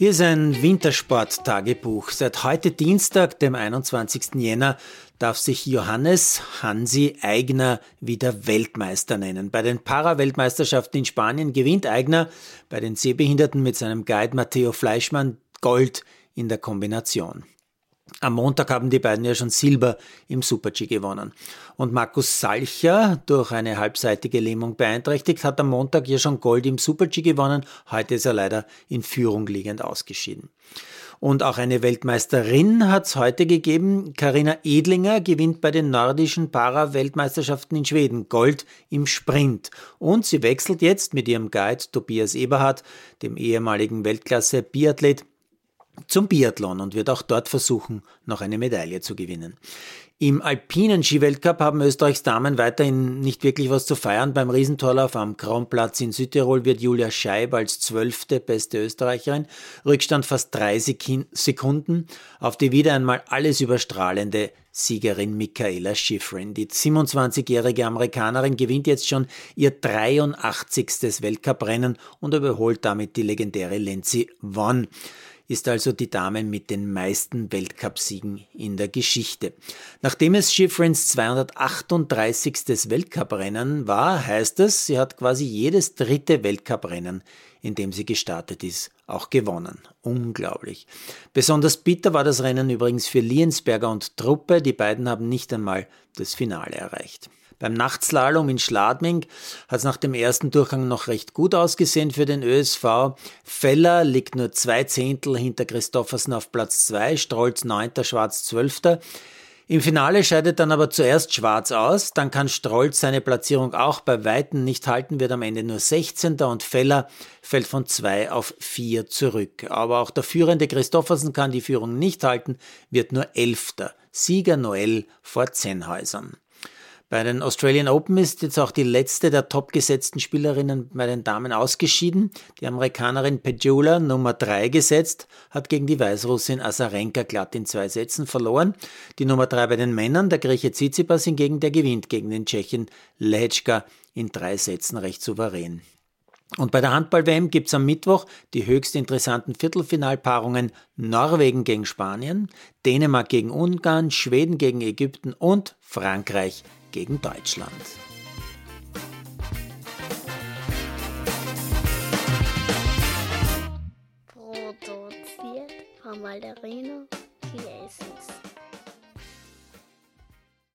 Hier ist ein Wintersport-Tagebuch. Seit heute Dienstag, dem 21. Jänner, darf sich Johannes Hansi Aigner wieder Weltmeister nennen. Bei den Para-Weltmeisterschaften in Spanien gewinnt Aigner bei den Sehbehinderten mit seinem Guide Matteo Fleischmann Gold in der Kombination. Am Montag haben die beiden ja schon Silber im Super-G gewonnen. Und Markus Salcher, durch eine halbseitige Lähmung beeinträchtigt, hat am Montag ja schon Gold im Super-G gewonnen. Heute ist er leider in Führung liegend ausgeschieden. Und auch eine Weltmeisterin hat es heute gegeben. Carina Edlinger gewinnt bei den nordischen Para-Weltmeisterschaften in Schweden Gold im Sprint. Und sie wechselt jetzt mit ihrem Guide Tobias Eberhard, dem ehemaligen Weltklasse-Biathlet, zum Biathlon und wird auch dort versuchen, noch eine Medaille zu gewinnen. Im alpinen Skiweltcup haben Österreichs Damen weiterhin nicht wirklich was zu feiern. Beim Riesentorlauf am Kronplatz in Südtirol wird Julia Scheib als 12. beste Österreicherin, Rückstand fast 3 Sekunden, auf die wieder einmal alles überstrahlende Siegerin Mikaela Shiffrin. Die 27-jährige Amerikanerin gewinnt jetzt schon ihr 83. Weltcuprennen und überholt damit die legendäre Lindsey Vonn. Ist also die Dame mit den meisten Weltcupsiegen in der Geschichte. Nachdem es Shiffrins 238. Weltcuprennen war, heißt es, sie hat quasi jedes dritte Weltcuprennen, in dem sie gestartet ist, auch gewonnen. Unglaublich. Besonders bitter war das Rennen übrigens für Liensberger und Truppe. Die beiden haben nicht einmal das Finale erreicht. Beim Nachtslalom in Schladming hat es nach dem ersten Durchgang noch recht gut ausgesehen für den ÖSV. Feller liegt nur 2 Zehntel hinter Christoffersen auf Platz 2, Strolz 9., Schwarz 12. Im Finale scheidet dann aber zuerst Schwarz aus, dann kann Strolz seine Platzierung auch bei Weitem nicht halten, wird am Ende nur 16. und Feller fällt von 2 auf 4 zurück. Aber auch der führende Christoffersen kann die Führung nicht halten, wird nur 11. Sieger Noel vor Zennhäusern. Bei den Australian Open ist jetzt auch die letzte der topgesetzten Spielerinnen bei den Damen ausgeschieden. Die Amerikanerin Pegula, Nummer 3 gesetzt, hat gegen die Weißrussin Asarenka glatt in 2 Sätzen verloren. Die Nummer 3 bei den Männern, der Grieche Tsitsipas hingegen, der gewinnt gegen den Tschechen Lechka in 3 Sätzen recht souverän. Und bei der Handball-WM gibt's am Mittwoch die höchst interessanten Viertelfinalpaarungen: Norwegen gegen Spanien, Dänemark gegen Ungarn, Schweden gegen Ägypten und Frankreich gegen Deutschland. Produziert von Malderino.